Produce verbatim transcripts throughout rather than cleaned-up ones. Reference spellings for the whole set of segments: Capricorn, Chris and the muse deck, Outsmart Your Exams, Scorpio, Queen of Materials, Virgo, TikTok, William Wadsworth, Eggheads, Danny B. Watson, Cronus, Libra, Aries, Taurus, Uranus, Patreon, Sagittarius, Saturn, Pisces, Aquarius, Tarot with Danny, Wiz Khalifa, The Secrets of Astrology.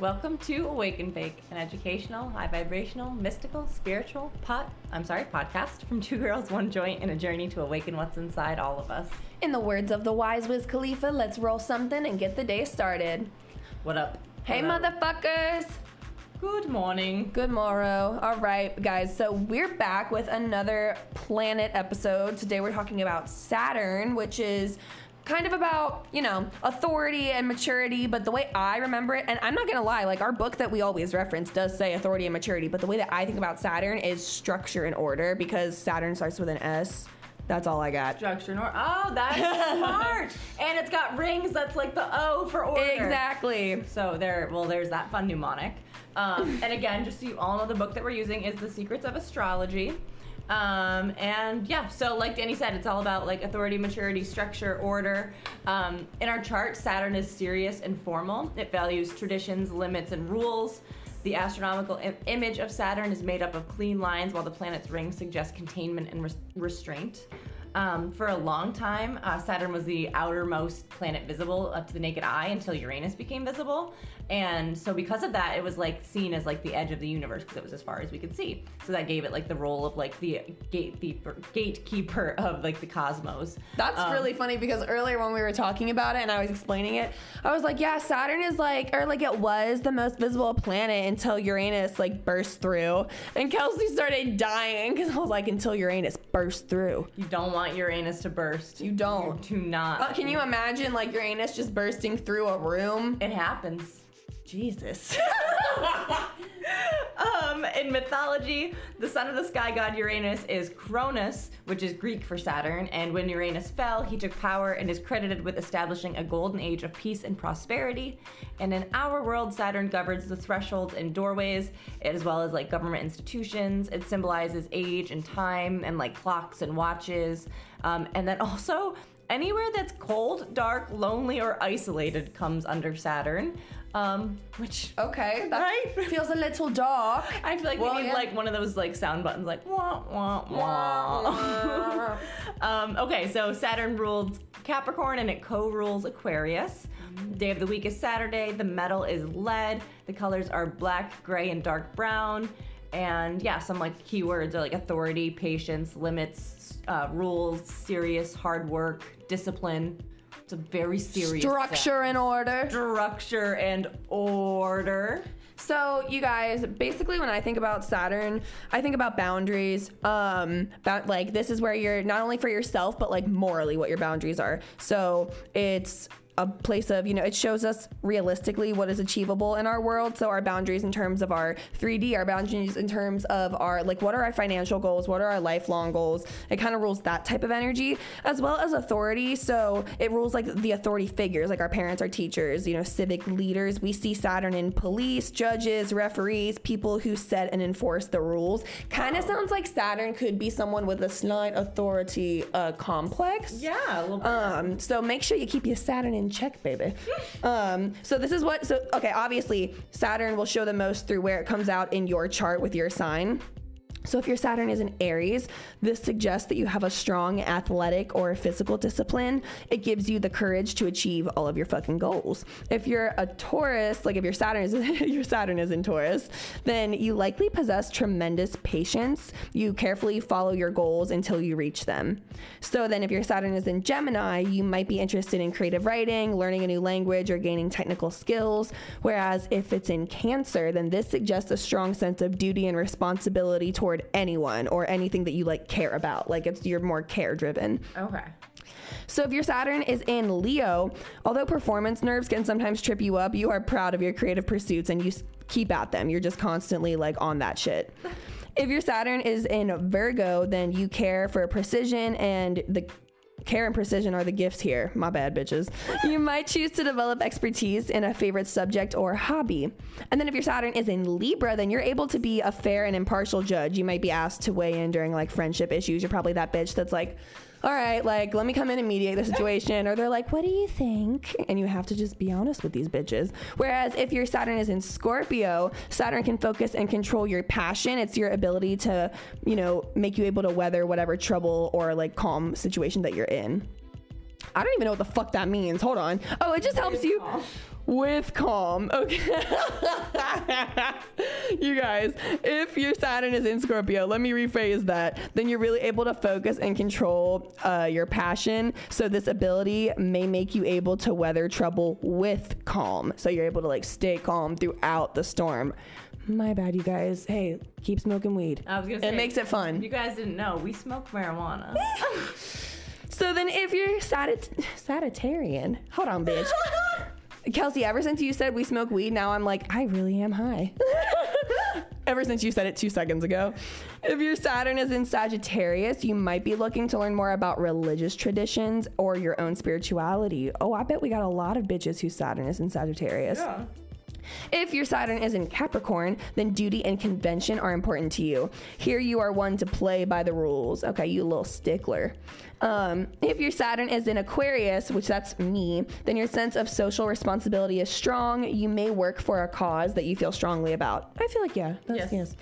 Welcome to Awaken Fake, an educational, high vibrational, mystical, spiritual pot, I'm sorry, podcast from two girls, one joint, and a journey to awaken what's inside all of us. In the words of the wise Wiz Khalifa, let's roll something and get the day started. What up? Hey, what up? Motherfuckers! Good morning. Good morrow. All right, guys. So we're back with another planet episode. Today we're talking about Saturn, which is kind of about, you know, authority and maturity, but the way I remember it, and I'm not gonna lie, like our book that we always reference does say authority and maturity, but the way that I think about Saturn is structure and order, because Saturn starts with an S. That's all I got. Structure and order. Oh, that's smart. And it's got rings. That's like the O for order. Exactly. So there, well, there's that fun mnemonic. Um, and again, just so you all know, the book that we're using is The Secrets of Astrology. Um, and yeah, so like Danny said, it's all about like authority, maturity, structure, order. Um, in our chart, Saturn is serious and formal. It values traditions, limits, and rules. The astronomical im- image of Saturn is made up of clean lines, while the planet's rings suggest containment and res- restraint. Um, for a long time, uh, Saturn was the outermost planet visible up to the naked eye until Uranus became visible. And so because of that, it was like seen as like the edge of the universe because it was as far as we could see. So that gave it like the role of like the gatekeeper, gatekeeper of like the cosmos. That's um, really funny because earlier when we were talking about it and I was explaining it, I was like, yeah, Saturn is like, or like it was the most visible planet until Uranus like burst through. And Kelsey started dying because I was like, until Uranus burst through. You don't want want Uranus to burst. You don't. You do not. Uh, can you imagine like Uranus just bursting through a room? It happens. Jesus. um, in mythology, the son of the sky god Uranus is Cronus, which is Greek for Saturn, and when Uranus fell, he took power and is credited with establishing a golden age of peace and prosperity. And in our world, Saturn governs the thresholds and doorways, as well as like government institutions. It symbolizes age and time and like clocks and watches. Um, and then also, anywhere that's cold, dark, lonely, or isolated comes under Saturn. Um, which okay, that right? feels a little dark. I feel like well, we need yeah. like one of those like sound buttons, like wah wah wah. um, okay, so Saturn ruled Capricorn and it co-rules Aquarius. Mm-hmm. Day of the week is Saturday. The metal is lead. The colors are black, gray, and dark brown. And yeah, some like keywords are like authority, patience, limits, uh, rules, serious, hard work, discipline. It's a very serious structure and order. Structure and order. So you guys, basically when I think about Saturn, I think about boundaries, um, about like this is where you're not only for yourself, but like morally what your boundaries are. So it's a place of, you know, it shows us realistically what is achievable in our world. So our boundaries in terms of our three D, our boundaries in terms of our, like, what are our financial goals? What are our lifelong goals? It kind of rules that type of energy, as well as authority. So it rules like the authority figures, like our parents, our teachers, you know, civic leaders. We see Saturn in police, judges, referees, people who set and enforce the rules. Kind of wow. sounds like Saturn could be someone with a slight authority uh, complex. Yeah, a little bit. Um, so make sure you keep your Saturn in check, baby. Um, so this is what, so, okay, obviously Saturn will show the most through where it comes out in your chart with your sign. So if your Saturn is in Aries, this suggests that you have a strong athletic or physical discipline. It gives you the courage to achieve all of your fucking goals. If you're a Taurus, like if your Saturn is your Saturn is in Taurus, then you likely possess tremendous patience. You carefully follow your goals until you reach them. So then if your Saturn is in Gemini, you might be interested in creative writing, learning a new language, or gaining technical skills. Whereas if it's in Cancer, then this suggests a strong sense of duty and responsibility towards anyone or anything that you like care about. Like it's, you're more care driven. Okay. So if your Saturn is in Leo, although performance nerves can sometimes trip you up, you are proud of your creative pursuits and you keep at them. You're just constantly like on that shit. If your Saturn is in Virgo, then you care for precision and the care and precision are the gifts here. My bad, bitches. You might choose to develop expertise in a favorite subject or hobby. And then if your Saturn is in Libra, then you're able to be a fair and impartial judge. You might be asked to weigh in during like friendship issues. You're probably that bitch that's like, all right, like, let me come in and mediate the situation. Or they're like, what do you think? And you have to just be honest with these bitches. Whereas if your Saturn is in Scorpio, Saturn can focus and control your passion. It's your ability to, you know, make you able to weather whatever trouble or like calm situation that you're in. I don't even know what the fuck that means. Hold on. Oh, it just helps you. with calm. Okay. You guys, if your Saturn is in Scorpio, let me rephrase that, then you're really able to focus and control uh, your passion. So this ability may make you able to weather trouble with calm. So you're able to like stay calm throughout the storm. My bad, you guys. Hey, keep smoking weed. I was gonna say, it makes it fun. You guys didn't know we smoke marijuana. So then if you're Sagitt- Sagittarian, hold on, bitch. Kelsey, ever since you said we smoke weed, now I'm like, I really am high. Ever since you said it two seconds ago. If your Saturn is in Sagittarius, you might be looking to learn more about religious traditions or your own spirituality. Oh, I bet we got a lot of bitches whose Saturn is in Sagittarius. Yeah. If your Saturn is in Capricorn, then duty and convention are important to you. Here you are one to play by the rules. Okay, you little stickler. Um, if your Saturn is in Aquarius, which that's me, then your sense of social responsibility is strong. You may work for a cause that you feel strongly about. I feel like, yeah. That's, yes. yes.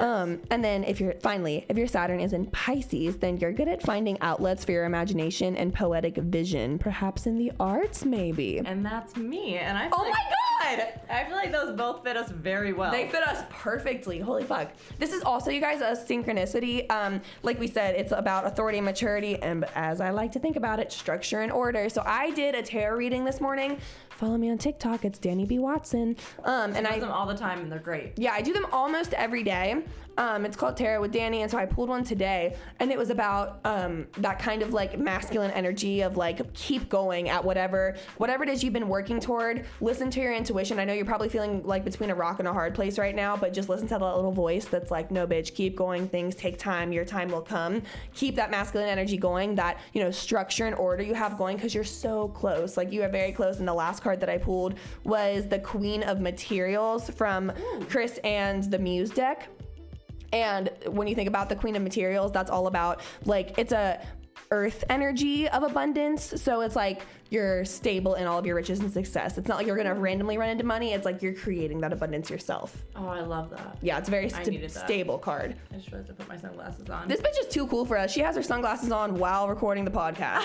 Um, and then if you're, finally, if your Saturn is in Pisces, then you're good at finding outlets for your imagination and poetic vision, perhaps in the arts, maybe. And that's me. And I feel oh like, my God! I feel like those both fit us very well. They fit us perfectly. Holy fuck. This is also, you guys, a synchronicity. Um, like we said, it's about authority and maturity and as I like to think about it, structure and order. So I did a tarot reading this morning. Follow me on TikTok. It's Danny B. Watson. Um, and I do them all the time and they're great. Yeah, I do them almost every day. Um, it's called Tarot with Danny. And so I pulled one today and it was about um, that kind of like masculine energy of like, keep going at whatever, whatever it is you've been working toward. Listen to your intuition. I know you're probably feeling like between a rock and a hard place right now, but just listen to that little voice that's like, no bitch, keep going. Things take time. Your time will come. Keep that masculine energy going, that, you know, structure and order you have going, because you're so close. Like you are very close. And the last card that I pulled was the Queen of Materials from Chris and the Muse deck. And when you think about the Queen of Materials, that's all about like, it's a earth energy of abundance. So it's like you're stable in all of your riches and success. It's not like you're gonna randomly run into money. It's like you're creating that abundance yourself. Oh, I love that. Yeah, it's a very st stable card. I just wanted to put my sunglasses on. This bitch is too cool for us. She has her sunglasses on while recording the podcast.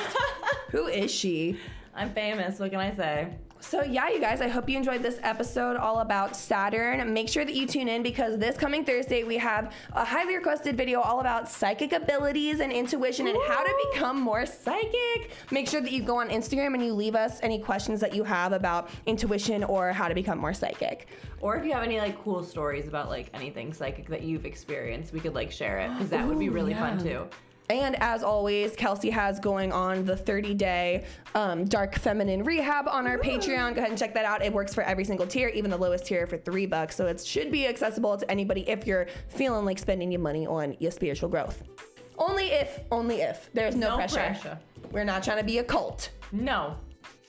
Who is she? I'm famous. What can I say? So yeah, you guys, I hope you enjoyed this episode all about Saturn. Make sure that you tune in because this coming Thursday, we have a highly requested video all about psychic abilities and intuition and how to become more psychic. Make sure that you go on Instagram and you leave us any questions that you have about intuition or how to become more psychic. Or if you have any like cool stories about like anything psychic that you've experienced, we could like share it because that Ooh, would be really yeah. fun too. And as always, Kelsey has going on the thirty day um, Dark Feminine Rehab on our Ooh. Patreon. Go ahead and check that out. It works for every single tier, even the lowest tier for three bucks. So it should be accessible to anybody if you're feeling like spending your money on your spiritual growth. Only if, only if. There's no, no pressure. pressure. We're not trying to be a cult. No.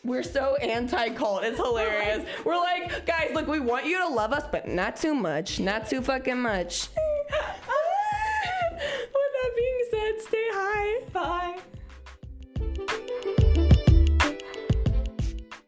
We're so anti-cult. It's hilarious. We're like, guys, look, we want you to love us, but not too much. Not too fucking much.